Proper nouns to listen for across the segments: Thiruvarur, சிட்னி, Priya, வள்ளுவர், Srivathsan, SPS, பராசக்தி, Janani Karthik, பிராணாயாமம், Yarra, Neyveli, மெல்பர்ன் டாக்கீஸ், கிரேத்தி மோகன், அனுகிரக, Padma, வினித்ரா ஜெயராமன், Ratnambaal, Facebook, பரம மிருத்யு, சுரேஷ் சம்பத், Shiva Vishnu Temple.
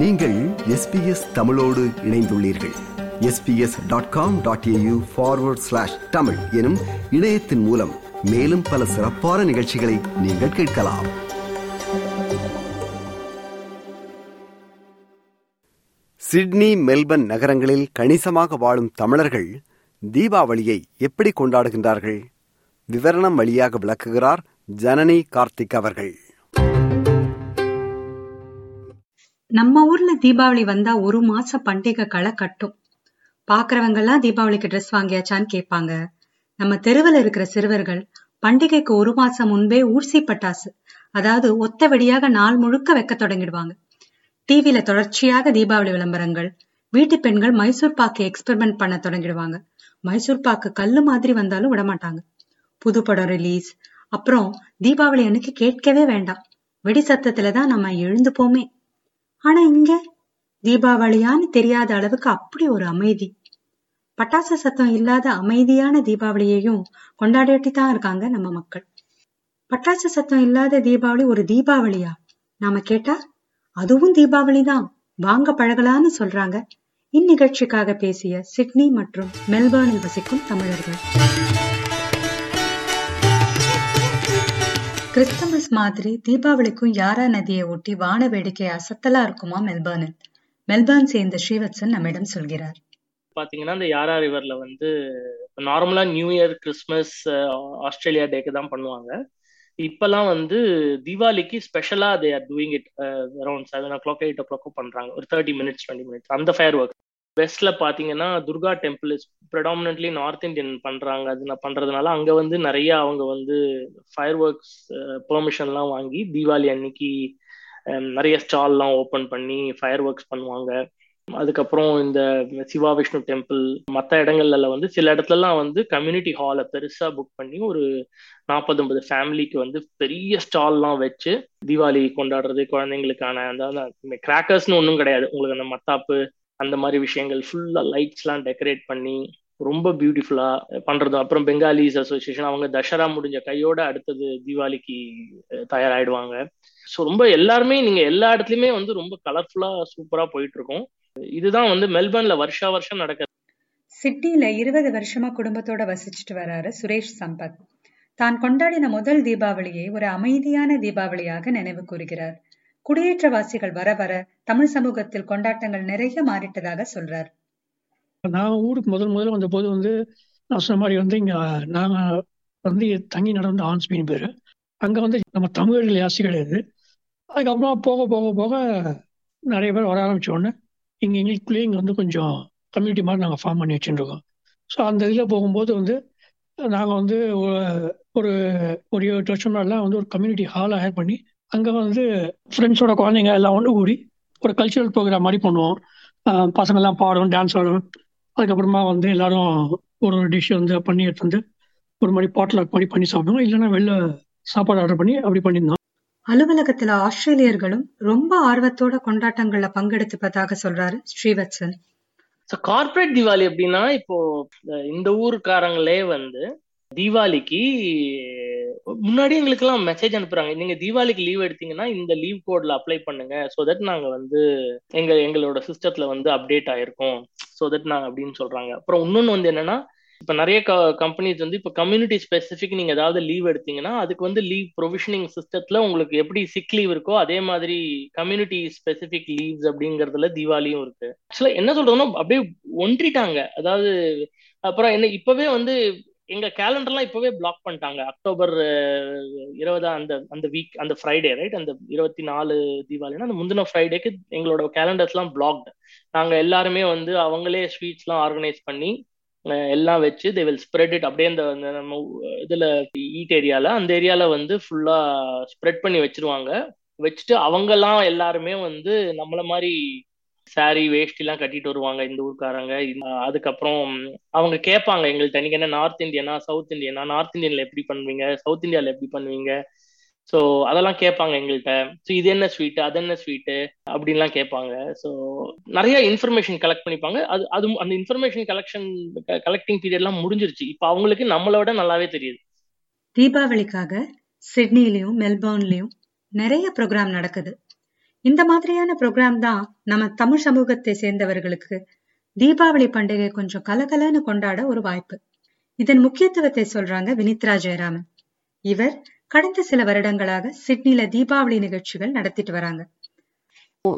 நீங்கள் SPS தமிழோடு இணைந்துள்ளீர்கள். sps.com.au/tamil எனும் இணையத்தின் மூலம் மேலும் பல சிறப்பான நிகழ்ச்சிகளை நீங்கள் கேட்கலாம். சிட்னி, மெல்பர்ன் நகரங்களில் கணிசமாக வாழும் தமிழர்கள் தீபாவளியை எப்படி கொண்டாடுகின்றார்கள்? விவரணம் வழியாக விளக்குகிறார் ஜனனி கார்த்திக் அவர்கள். நம்ம ஊர்ல தீபாவளி வந்தா ஒரு மாச பண்டிகை களை கட்டும். பாக்குறவங்க எல்லாம் தீபாவளிக்கு ட்ரெஸ் வாங்கியாச்சான்னு கேட்பாங்க. நம்ம தெருவில் இருக்கிற சிறுவர்கள் பண்டிகைக்கு ஒரு மாசம் முன்பே ஊர்சி பட்டாசு, அதாவது ஒத்த வெடியாக நாள் முழுக்க வைக்க தொடங்கிடுவாங்க. டிவியில தொடர்ச்சியாக தீபாவளி விளம்பரங்கள், வீட்டு பெண்கள் மைசூர் பாக்கு எக்ஸ்பெரிமெண்ட் பண்ண தொடங்கிடுவாங்க. மைசூர் பாக்கு கல்லு மாதிரி வந்தாலும் விடமாட்டாங்க. புது படம் ரிலீஸ், அப்புறம் தீபாவளி அன்னைக்கு கேட்கவே வேண்டாம், வெடி சத்தத்துலதான் நம்ம எழுந்துப்போமே. ஆனா இங்க தீபாவளியான்னு தெரியாத அளவுக்கு அப்படி ஒரு அமைதி. பட்டாசு சத்தம் இல்லாத அமைதியான தீபாவளியையும் கொண்டாடிட்டுதான் இருக்காங்க நம்ம மக்கள். பட்டாசு சத்தம் இல்லாத தீபாவளி ஒரு தீபாவளியா? நாம கேட்டா அதுவும் தீபாவளி தான், வாங்க பழகலான்னு சொல்றாங்க. இந்நிகழ்ச்சிக்காக பேசிய சிட்னி மற்றும் மெல்பர்னில் வசிக்கும் தமிழர்கள். கிறிஸ்துமஸ் மாதிரி தீபாவளிக்கும் யாரா நதியை ஒட்டி வான வேடிக்கை அசத்தலா இருக்குமா மெல்பர்னில்? மெல்பர்ன் சேர்ந்த ஸ்ரீவத்சன் நம்மிடம் சொல்கிறார். பாத்தீங்கன்னா இந்த யாரா ரிவர்ல வந்து நார்மலா நியூ இயர், கிறிஸ்துமஸ், ஆஸ்திரேலியா டேக்கு தான் பண்ணுவாங்க. இப்பெல்லாம் வந்து தீபாவளிக்கு ஸ்பெஷலா they are doing it around 7 o'clock 8 o'clock பண்றாங்க. ஒரு 30 minutes 20 minutes அந்த ஃபயர் ஒர்க். வெஸ்ட்ல பாத்தீங்கன்னா Durga temple predominantly north Indian பண்றாங்க. அது நான் பண்றதுனால அங்க வந்து நிறைய அவங்க வந்து ஃபயர் ஒர்க்ஸ் பெர்மிஷன்லாம் வாங்கி தீபாவளி அன்னைக்கு நிறைய ஸ்டால்லாம் ஓப்பன் பண்ணி ஃபயர் ஒர்க்ஸ் பண்ணுவாங்க. அதுக்கப்புறம் இந்த சிவா விஷ்ணு டெம்பிள், மற்ற இடங்கள்ல வந்து சில இடத்துலலாம் வந்து கம்யூனிட்டி ஹாலை பெருசா புக் பண்ணி ஒரு 40-50 ஃபேமிலிக்கு வந்து பெரிய ஸ்டால்லாம் வச்சு தீபாவளி கொண்டாடுறது. குழந்தைங்களுக்கான அந்த கிராக்கர்ஸ்ன்னு ஒன்றும் கிடையாது, உங்களுக்கு அந்த மத்தாப்பு அந்த மாதிரி விஷயங்கள் ஃபுல்லா லைட்ஸ்லாம் டெக்கரேட் பண்ணி ரொம்ப பியூட்டிஃபுல்லா பண்றது. அப்புறம் பெங்காலி அசோசியேஷன் அவங்க தசரா முடிஞ்ச கையோட அடுத்தது தீபாவளிக்கு தயாராயிடுவாங்க. ஸோ ரொம்ப எல்லாருமே நீங்க எல்லா இடத்துலயுமே வந்து ரொம்ப கலர்ஃபுல்லா சூப்பரா போயிட்டு இருக்கோம். இதுதான் வந்து மெல்பர்ன்ல வருஷா வருஷம் நடக்கிறது. சிட்னியில 20 வருஷமா குடும்பத்தோட வசிச்சுட்டு வராரு சுரேஷ் சம்பத். தான் கொண்டாடின முதல் தீபாவளியை ஒரு அமைதியான தீபாவளியாக நினைவு கூறுகிறார். குடியேற்றவாசிகள் வர வர தமிழ் சமூகத்தில் கொண்டாட்டங்கள் நிறைய மாறிட்டதாக சொல்றார். நான் ஊருக்கு முதல்ல வந்த போது வந்து நான் சொன்ன மாதிரி வந்து இங்க நாங்க வந்து தங்கி நடந்த ஆன்ஸ்பின் பேரு அங்க வந்து நம்ம தமிழர்கள் யாசி கிடையாது. அதுக்கப்புறமா போக போக போக நிறைய பேர் வர ஆரம்பிச்ச உடனே இங்க எங்களுக்குள்ளேயே இங்க வந்து கொஞ்சம் கம்யூனிட்டி மாதிரி நாங்கள் ஃபார்ம் பண்ணி வச்சுருக்கோம். ஸோ அந்த இதில் போகும்போது வந்து நாங்கள் வந்து ஒரு 8 வருஷம் முன்னாடிலாம் வந்து ஒரு கம்யூனிட்டி ஹாலை ஹேர் பண்ணி அங்கே வந்து ஃப்ரெண்ட்ஸோட குழந்தைங்க எல்லாம் ஒன்று கூடி ஒரு கல்ச்சுரல் ப்ரோக்ராம் மாதிரி பண்ணுவோம். பசங்கள்லாம் பாடுவோம், டான்ஸ் ஆடுவோம். அதுக்கப்புறமா வந்து எல்லாரும் ஒரு டிஷ் வந்து பண்ணி எடுத்து வந்து ஒரு மாதிரி பாட்லாக் மாதிரி பண்ணி சாப்பிடுவோம். இல்லைன்னா வெளில சாப்பாடு ஆர்டர் பண்ணி அப்படி பண்ணியிருந்தோம். அலுவலகத்தில் ஆஸ்திரேலியர்களும் ரொம்ப ஆர்வத்தோட கொண்டாட்டங்களில் பங்கெடுத்துப்பதாக சொல்றாரு ஸ்ரீவத்சன். ஸோ கார்பரேட் தீபாவளி அப்படின்னா இப்போ இந்த ஊருக்காரங்களே வந்து தீபாவளிக்கு முன்னாடி எங்களுக்கெல்லாம் மெசேஜ் அனுப்புறாங்க, நீங்க தீபாவளிக்கு லீவ் எடுத்தீங்கன்னா இந்த லீவ் கோட்ல அப்ளை பண்ணுங்க, சோ தட் நாங்க வந்து எங்களோட சிஸ்டத்துல வந்து அப்டேட் ஆயிருக்கோம், சோ தட் நாங்க அப்படின்னு சொல்றாங்க. அப்புறம் இன்னொன்னு வந்து என்னன்னா இப்ப நிறைய கம்பெனிஸ் வந்து இப்ப கம்யூனிட்டி ஸ்பெசிபிக் நீங்க ஏதாவது லீவ் எடுத்தீங்கன்னா அதுக்கு வந்து லீவ் ப்ரொவிஷனிங் சிஸ்டத்துல உங்களுக்கு எப்படி சிக் லீவ் இருக்கோ அதே மாதிரி கம்யூனிட்டி ஸ்பெசிபிக் லீவ்ஸ் அப்படிங்கறதுல தீபாவளியும் இருக்கு. ஆக்சுவலா என்ன சொல்றதுன்னா அப்படியே ஒன்றிட்டாங்க. அதாவது அப்புறம் என்ன இப்பவே வந்து எங்க கேலண்டர்லாம் இப்பவே பிளாக் பண்ணிட்டாங்க. October 20 அந்த வீக், அந்த ஃப்ரைடே ரைட், அந்த 24 தீபாவளினா அந்த முந்தின ஃப்ரைடேக்கு எங்களோட கேலண்டர்ஸ் எல்லாம் பிளாக்டு. நாங்க எல்லாருமே வந்து அவங்களே ஸ்வீட்ஸ் எல்லாம் ஆர்கனைஸ் பண்ணி எல்லாம் வச்சு தே வில் ஸ்ப்ரெட் இட் அப்படியே அந்த நம்ம இதுல ஈட் ஏரியால அந்த ஏரியால வந்து ஃபுல்லா ஸ்ப்ரெட் பண்ணி வச்சிருவாங்க. வச்சுட்டு அவங்கெல்லாம் எல்லாருமே வந்து நம்மள மாதிரி சாரி வேஷ்டிலாம் கட்டிட்டு வருவாங்க இந்த ஊருக்காரங்க. அதுக்கப்புறம் அவங்க கேட்பாங்க எங்களுக்கு அன்னைக்கு என்ன நார்த் இந்தியனா சவுத் இந்தியனா, நார்த் இந்தியன்ல எப்படி பண்ணுவீங்க, சவுத் இந்தியாவில் எப்படி பண்ணுவீங்க, ஸோ அதெல்லாம் கேட்பாங்க எங்கள்கிட்ட. ஸோ இது என்ன ஸ்வீட்டு, அது என்ன ஸ்வீட்டு அப்படின்லாம் கேட்பாங்க. ஸோ நிறைய இன்ஃபர்மேஷன் கலெக்ட் பண்ணிப்பாங்க. அது அந்த இன்ஃபர்மேஷன் கலெக்டிங் பீரியட்லாம் முடிஞ்சிருச்சு. இப்போ அவங்களுக்கு நம்மளோட நல்லாவே தெரியுது. தீபாவளிக்காக சிட்னிலையும் மெல்பர்ன்லையும் நிறைய ப்ரோக்ராம் நடக்குது. இந்த மாதிரியான ப்ரோக்ராம் தான் நம்ம தமிழ் சமூகத்தை சேர்ந்தவர்களுக்கு தீபாவளி பண்டிகை கொஞ்சம் கலகலன்னு கொண்டாட ஒரு வாய்ப்பு. இதன் முக்கியத்துவத்தை சொல்றாங்க வினித்ரா ஜெயராமன். இவர் கடந்த சில வருடங்களாக சிட்னில தீபாவளி நிகழ்ச்சிகள் நடத்திட்டு வராங்க.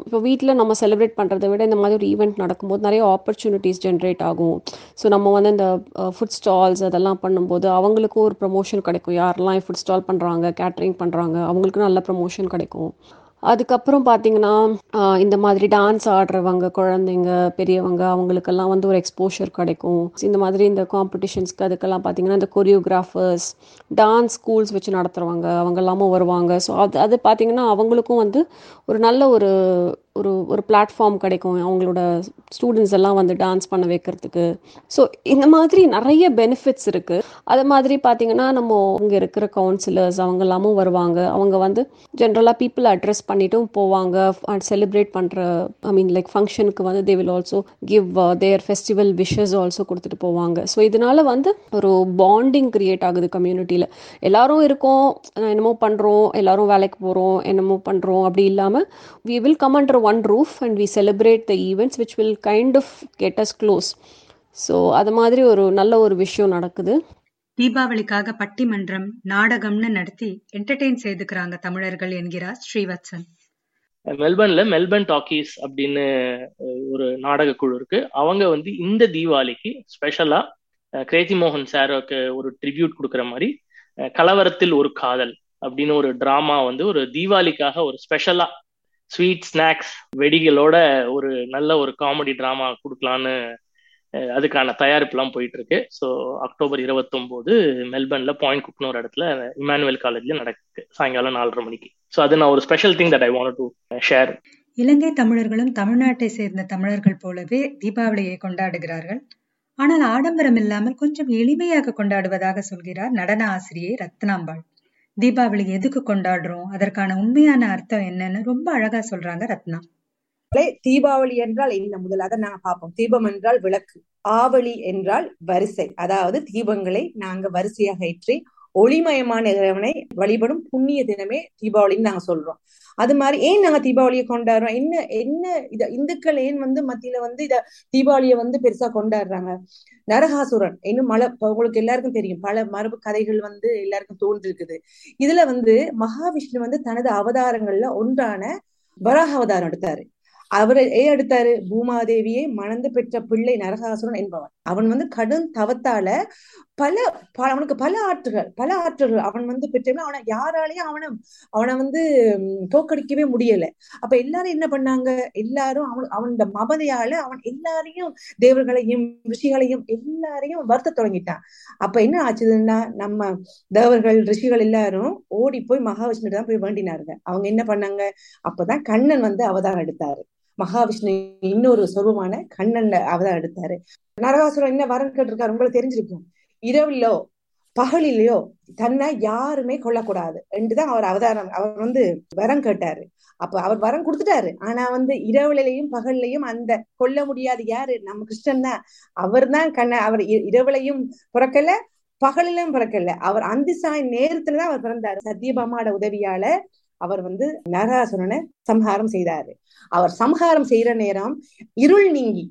இப்போ வீட்டில் நம்ம செலிப்ரேட் பண்ணுறதை விட இந்த மாதிரி ஒரு ஈவெண்ட் நடக்கும்போது நிறைய ஆப்பர்ச்சுனிட்டிஸ் ஜென்ரேட் ஆகும். ஸோ நம்ம வந்து இந்த ஃபுட் ஸ்டால்ஸ் அதெல்லாம் பண்ணும்போது அவங்களுக்கும் ஒரு ப்ரொமோஷன் கிடைக்கும். யாரெல்லாம் ஃபுட் ஸ்டால் பண்ணுறாங்க, கேட்ரிங் பண்ணுறாங்க, அவங்களுக்கும் நல்ல ப்ரொமோஷன் கிடைக்கும். அதுக்கப்புறம் பார்த்திங்கன்னா இந்த மாதிரி டான்ஸ் ஆடுறவங்க, குழந்தைங்க, பெரியவங்க, அவங்களுக்கெல்லாம் வந்து ஒரு எக்ஸ்போஷர் கிடைக்கும். இந்த மாதிரி இந்த காம்படிஷன்ஸ்க்கு அதுக்கெல்லாம் பார்த்திங்கன்னா இந்த கொரியோகிராஃபர்ஸ், டான்ஸ் ஸ்கூல்ஸ் வச்சு நடத்துகிறவங்க அவங்க எல்லாமும் வருவாங்க. ஸோ அது பார்த்திங்கன்னா அவங்களுக்கும் வந்து ஒரு நல்ல ஒரு ஒரு ஒரு பிளாட்ஃபார்ம் கிடைக்கும் அவங்களோட ஸ்டூடெண்ட்ஸ் எல்லாம் வந்து டான்ஸ் பண்ண வைக்கிறதுக்கு. ஸோ இந்த மாதிரி நிறைய பெனிஃபிட்ஸ் இருக்குது. அது மாதிரி பார்த்திங்கன்னா நம்ம இங்கே இருக்கிற கவுன்சிலர்ஸ் அவங்க எல்லாமும் வருவாங்க. அவங்க வந்து ஜென்ரலாக பீப்புளை அட்ரெஸ் பண்ணிட்டும் போவாங்க. அண்ட் செலிப்ரேட் பண்ணுற லைக் ஃபங்க்ஷனுக்கு வந்து they will also give their festival wishes also கொடுத்துட்டு போவாங்க. ஸோ இதனால் வந்து ஒரு பாண்டிங் க்ரியேட் ஆகுது கம்யூனிட்டியில். எல்லோரும் இருக்கோம், என்னமோ பண்ணுறோம், எல்லோரும் வேலைக்கு போகிறோம், என்னமோ பண்ணுறோம், அப்படி இல்லாமல் we will come under one roof and we celebrate the events which will kind of get us close. So அது மாதிரி ஒரு நல்ல ஒரு விஷயம் நடக்குது. தீபாவளிக்காக பட்டிமன்றம், நாடகம்னு நடத்தி என்டர்டெயின் செய்துக்கிறாங்க தமிழர்கள் என்கிறார் ஸ்ரீவத்சன். மெல்பர்ன் டாக்கீஸ் அப்படின்னு ஒரு நாடக குழு இருக்கு. அவங்க வந்து இந்த தீபாவளிக்கு ஸ்பெஷலா கிரேத்தி மோகன் சாருக்கு ஒரு ட்ரிபியூட் கொடுக்குற மாதிரி கலவரத்தில் ஒரு காதல் அப்படின்னு ஒரு டிராமா வந்து ஒரு தீபாவளிக்காக ஒரு ஸ்பெஷலா ஸ்வீட் ஸ்நாக்ஸ் வெடிகளோட ஒரு நல்ல ஒரு காமெடி டிராமா கொடுக்கலான்னு அதுக்கான தயாரிப்புலாம் போயிட்டு இருக்கு. ஸோ அக்டோபர் 29 மெல்பர்ன்ல பாயிண்ட் குக்னு ஒரு இடத்துல இமானுவேல் காலேஜ்ல நடக்குது சாயங்காலம் 4:30 மணிக்கு. ஸோ அது நான் ஒரு special thing that I want to share. Ilangai தமிழர்களும் தமிழ்நாட்டை சேர்ந்த தமிழர்கள் போலவே தீபாவளியை கொண்டாடுகிறார்கள். ஆனால் ஆடம்பரம் இல்லாமல் கொஞ்சம் எளிமையாக கொண்டாடுவதாக சொல்கிறார் நடன ஆசிரியை ரத்னாம்பாள். தீபாவளி எதுக்கு கொண்டாடுறோம், அதற்கான உண்மையான அர்த்தம் என்னன்னு ரொம்ப அழகா சொல்றாங்க ரத்னா. தீபாவளி என்றால் என்ன முதலாக நான் பார்ப்போம். தீபம் என்றால் விளக்கு, ஆவளி என்றால் வரிசை. அதாவது தீபங்களை நாங்க வரிசையாக ஏற்றி ஒளிமயமான இறைவனை வழிபடும் புண்ணிய தினமே தீபாவளின்னு நாங்க சொல்றோம். அது மாதிரி ஏன் நாங்க தீபாவளியை கொண்டாடுறோம், என்ன இத இந்துக்கள் ஏன் வந்து மத்தியில வந்து இத தீபாவளியை வந்து பெருசா கொண்டாடுறாங்க. நரகாசுரன் இன்னும் மலை உங்களுக்கு எல்லாருக்கும் தெரியும், பல மரபு கதைகள் வந்து எல்லாருக்கும் தோன்றிருக்குது. இதுல வந்து மகாவிஷ்ணு வந்து தனது அவதாரங்கள்ல ஒன்றான வராக அவதாரம் எடுத்தாரு. அவரை எடுத்தாரு பூமாதேவியை மணந்து பெற்ற பிள்ளை நரகாசுரன் என்பவன். அவன் வந்து கடும் தவத்தால அவனுக்கு பல ஆற்றல்கள் அவன் வந்து பெற்றவன். அவனை யாராலையும் அவனை வந்து தோக்கடிக்கவே முடியல. அப்ப எல்லாரும் என்ன பண்ணாங்க, எல்லாரும் அவன் இந்த மமதையால அவன் எல்லாரையும் தேவர்களையும் ரிஷிகளையும் எல்லாரையும் வருத்த தொடங்கிட்டான். அப்ப என்ன ஆச்சுதுன்னா நம்ம தேவர்கள் ரிஷிகள் எல்லாரும் ஓடி போய் மகாவிஷ்ணு தான் போய் வேண்டினாருங்க. அவங்க என்ன பண்ணாங்க, அப்பதான் கண்ணன் வந்து அவதாரம் எடுத்தாரு. மகாவிஷ்ணு இன்னொரு சொருபமான கண்ணன்ல அவதாரம் எடுத்தாரு. நரகாசுரன் என்ன வரம் கேட்டிருக்காரு உங்களுக்கு தெரிஞ்சிருக்கும், இரவிலோ பகலிலோ தன்னை யாருமே கொல்லக்கூடாது என்றுதான் அவர் அவதாரம் அவர் வந்து வரம் கேட்டாரு. அப்ப அவர் வரம் கொடுத்துட்டாரு. ஆனா வந்து இரவுலையும் பகல்லையும் அந்த கொல்ல முடியாது யாரு, நம்ம கிருஷ்ணன் தான். அவர் தான் கண்ண, அவர் இரவுலையும் பிறக்கல பகலிலும் பிறக்கல, அவர் அந்தி சாய் நேரத்துலதான் அவர் பிறந்தாரு. சத்யபாமாவோட உதவியால அவர் வந்து நரகாசுரனை சம்ஹாரம் செய்தாரு. அவர் சம்ஹாரம் செய்யற நேரம் இருள் நீங்கி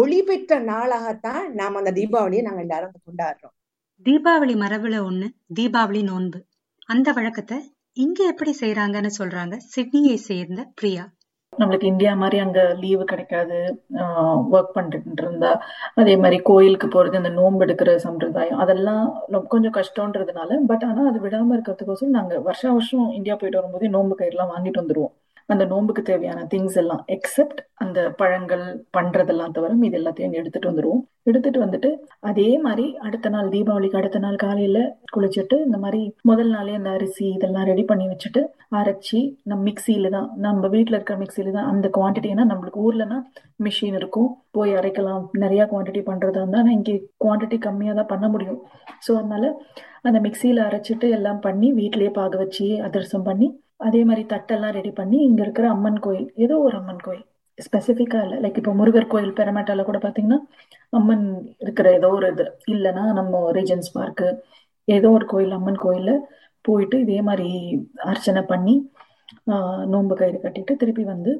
ஒளி பெற்ற நாளாகத்தான் நாம் அந்த தீபாவளியை நாங்க எல்லாரும் கொண்டாடுறோம். தீபாவளி மரபுல ஒண்ணு தீபாவளி நோன்பு. அந்த வழக்கத்தை இங்க எப்படி செய்யறாங்கன்னு சொல்றாங்க சிட்னியை சேர்ந்த பிரியா. நம்மளுக்கு இந்தியா மாதிரி அங்க லீவு கிடைக்காது, ஒர்க் பண்ணிட்டு இருந்தா. அதே மாதிரி கோயிலுக்கு போறது, இந்த நோன்பு எடுக்கிற சம்பிரதாயம் அதெல்லாம் கொஞ்சம் கஷ்டம்ன்றதுனால பட் ஆனா அது விடாம இருக்கிறதுக்கோசம் நாங்க வருஷா வருஷம் இந்தியா போயிட்டு வரும்போதே நோன்பு கயிறுலாம் வாங்கிட்டு வந்துருவோம். அந்த நோம்புக்கு தேவையான திங்ஸ் எல்லாம் எக்ஸப்ட் அந்த பழங்கள் பண்றதெல்லாம் தவிர இது எல்லாத்தையும் எடுத்துட்டு வந்துருவோம். எடுத்துட்டு வந்துட்டு அதே மாதிரி அடுத்த நாள் தீபாவளிக்கு அடுத்த நாள் காலையில குளிச்சுட்டு இந்த மாதிரி முதல் நாளே அந்த அரிசி இதெல்லாம் ரெடி பண்ணி வச்சுட்டு அரைச்சி நம்ம மிக்சியில தான், நம்ம வீட்டுல இருக்கிற மிக்சியில தான் அந்த குவான்டிட்டினா நம்மளுக்கு ஊர்லன்னா மிஷின் இருக்கும் போய் அரைக்கலாம். நிறைய குவான்டிட்டி பண்றதா இருந்தா நான் இங்கே குவான்டிட்டி கம்மியா தான் பண்ண முடியும். ஸோ அதனால அந்த மிக்சியில அரைச்சிட்டு எல்லாம் பண்ணி வீட்லயே பாக வச்சு அதிரசம் பண்ணி அதே மாதிரி தட்டெல்லாம் ரெடி பண்ணி இங்க இருக்கிற அம்மன் கோயில், ஏதோ ஒரு அம்மன் கோயில் ஸ்பெசிஃபிக்கா இல்லை, லைக் இப்போ முருகர் கோயில் பெரமேட்டால கூட பாத்தீங்கன்னா அம்மன் இருக்கிற ஏதோ ஒரு இது இல்லைன்னா நம்ம ரீஜன்ஸ் பார்க்கு ஏதோ ஒரு கோயில் அம்மன் கோயில்ல போயிட்டு இதே மாதிரி அர்ச்சனை பண்ணி நோன்பு கயிறு கட்டிட்டு திருப்பி வந்து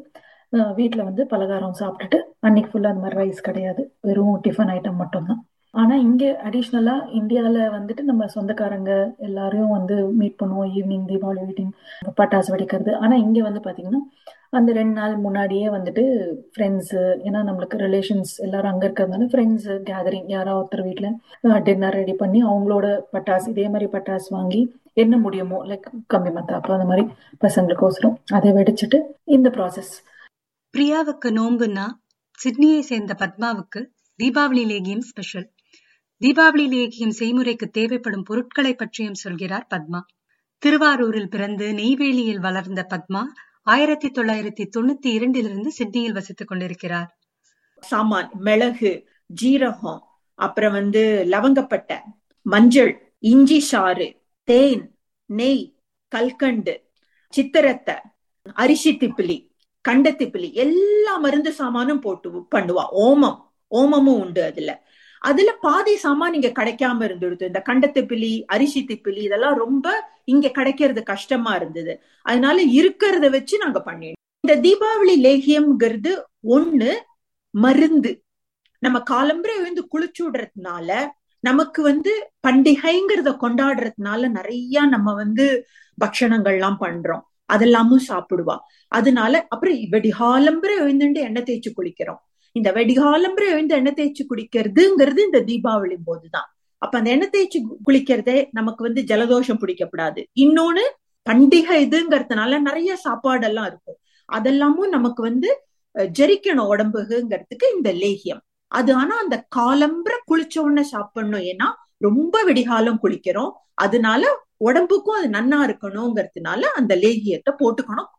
வீட்டில் வந்து பலகாரம் சாப்பிட்டுட்டு அன்னைக்கு ஃபுல்லாக அந்த மாதிரி ரைஸ் கிடையாது, வெறும் டிஃபன் ஐட்டம் மட்டும்தான். ஆனால் இங்கே அடிஷ்னலாக இந்தியாவில் வந்துட்டு நம்ம சொந்தக்காரங்க எல்லாரையும் வந்து மீட் பண்ணுவோம், ஈவினிங் தீபாவளி வீட்டிங் பட்டாசு வெடிக்கிறது. ஆனால் இங்கே வந்து பார்த்திங்கன்னா அந்த 2 நாள் முன்னாடியே வந்துட்டு ஃப்ரெண்ட்ஸு, ஏன்னா நம்மளுக்கு ரிலேஷன்ஸ் எல்லாரும் அங்கே இருக்கிறதுனால ஃப்ரெண்ட்ஸு கேதரிங், யாராவது ஒருத்தர் வீட்டில் டின்னர் ரெடி பண்ணி அவங்களோட பட்டாசு இதே மாதிரி பட்டாசு வாங்கி என்ன முடியுமோ லைக் கம்பி மத்தாப்பு அந்த மாதிரி பசங்களுக்கோசரம் அதை வெடிச்சிட்டு இந்த ப்ராசஸ். பிரியாவுக்கு நோம்புன்னா சிட்னியை சேர்ந்த பத்மாவுக்கு தீபாவளி லேகியம் ஸ்பெஷல். தீபாவளி லேகியம் செய்முறைக்கு தேவைப்படும் பொருட்களை பற்றியும் சொல்கிறார் பத்மா. திருவாரூரில் பிறந்து நெய்வேலியில் வளர்ந்த பத்மா 1992 சிட்னியில் வசித்துக் கொண்டிருக்கிறார். சாமான் மிளகு, ஜீரகம், அப்புறம் வந்து லவங்கப்பட்டை, மஞ்சள், இஞ்சி சாறு, தேன், நெய், கல்கண்டு, சித்திரத்தை, அரிசி திப்பிலி, கண்ட திப்பிலி எல்லா மருந்து சாமானும் போட்டு பண்ணுவா. ஓமம், ஓமமும் உண்டு. அதுல பாதி சாமான் இங்க கிடைக்காம இருந்துடுது. இந்த கண்ட திப்பிலி, அரிசி திப்பிலி இதெல்லாம் ரொம்ப இங்க கிடைக்கிறது கஷ்டமா இருந்தது. அதனால இருக்கிறத வச்சு நாங்க பண்ணிடுவோம். இந்த தீபாவளி லேகியம்ங்கிறது ஒண்ணு மருந்து. நம்ம காலம்பரை எழுந்து குளிச்சு விடுறதுனால நமக்கு வந்து பண்டிகைங்கிறத கொண்டாடுறதுனால நிறைய நம்ம வந்து பக்ஷணங்கள்லாம் பண்றோம், அதெல்லாமும் சாப்பிடுவா. அதனால அப்புறம் வெடிகாலம்பரை எழுந்துட்டு எண்ணெய் தேய்ச்சி குளிக்கிறோம். இந்த வெடிகாலம்பரை எழுந்து எண்ணெய் தேய்ச்சி குடிக்கிறதுங்கிறது இந்த தீபாவளி போதுதான். அப்ப அந்த எண்ணெய் தேய்ச்சி குளிக்கிறதே நமக்கு வந்து ஜலதோஷம் பிடிக்கப்படாது. இன்னொன்னு பண்டிகை இதுங்கிறதுனால நிறைய சாப்பாடு எல்லாம் இருக்கும், அதெல்லாமும் நமக்கு வந்து ஜெரிக்கணும் உடம்புங்கிறதுக்கு இந்த லேகியம் அது. ஆனா அந்த காலம்பரை குளிச்ச உடனே சாப்பிடணும், ஏன்னா ரொம்ப வெடிகாலம் குளிக்கிறோம். அதனால உடம்புக்கும் அது நன்னா இருக்கணும்ங்கிறதுனால அந்த லேகியத்தை போட்டுக்கணும்.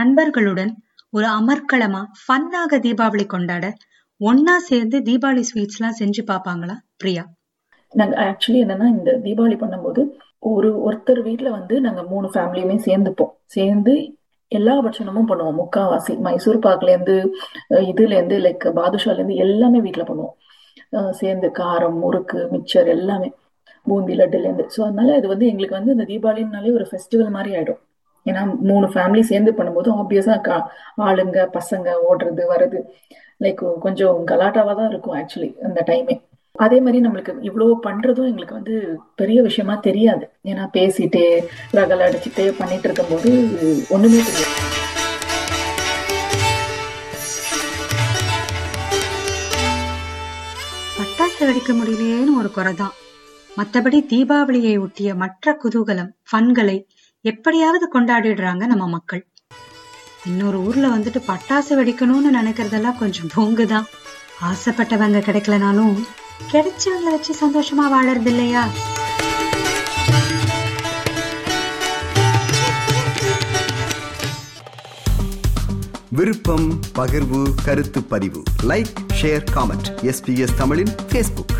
நண்பர்களுடன் ஒரு அமர்க்களமா ஃபன்னாக தீபாவளி கொண்டாட ஒன்னா சேர்ந்து தீபாவளி ஸ்வீட்ஸ் எல்லாம் செஞ்சு பாப்பாங்களா பிரியா? நாங்க ஆக்சுவலி என்னன்னா இந்த தீபாவளி பண்ணும்போது ஒருத்தர் வீட்டுல வந்து நாங்க 3 ஃபேமிலியுமே சேர்ந்துப்போம். சேர்ந்து எல்லா பட்சணமும் பண்ணுவோம். முக்காவாசி மைசூர் பாக்குல இருந்து இதுல இருந்து லைக் பாதுஷால இருந்து எல்லாமே வீட்டுல பண்ணுவோம் சேர்ந்து. காரம், முறுக்கு, மிக்சர் எல்லாமே, பூந்தி லட்டுல இருந்து. ஸோ அதனால அது வந்து எங்களுக்கு வந்து இந்த தீபாவளினாலே ஒரு ஃபெஸ்டிவல் மாதிரி ஆயிடும். ஏன்னா 3 ஃபேமிலி சேர்ந்து பண்ணும்போது ஆப்வியஸா ஆளுங்க பசங்க ஓடுறது வர்றது லைக் கொஞ்சம் கலாட்டாவா தான் இருக்கும் ஆக்சுவலி அந்த டைமே. அதே மாதிரி நம்மளுக்கு இவ்வளவு பண்றதும் எங்களுக்கு வந்து பெரிய விஷயமா தெரியாது, ஏன்னா பேசிட்டே ரகல் அடிச்சுட்டே பண்ணிட்டு இருக்கும் போது ஒண்ணுமே தெரியாது. பட்டாசு வெடிக்க முடியலேன்னு ஒரு குறைதான். மற்றபடி தீபாவளியை ஒட்டிய மற்ற குதூகலம் ஃபன்களை எப்படியாவது கொண்டாடிடுறாங்க நம்ம மக்கள். இன்னொரு ஊர்ல வந்துட்டு பட்டாசு வெடிக்கணும்னு நினைக்கிறதெல்லாம் கொஞ்சம் போங்குதான். ஆசைப்பட்டவங்க கிடைக்கலனாலும் கிடைச்சவங்களை வச்சு சந்தோஷமா வாழறது இல்லையா? விருப்பம், பகிர்வு, கருத்து பதிவு, லைக், ஷேர், காமெண்ட். SPS தமிழின் Facebook.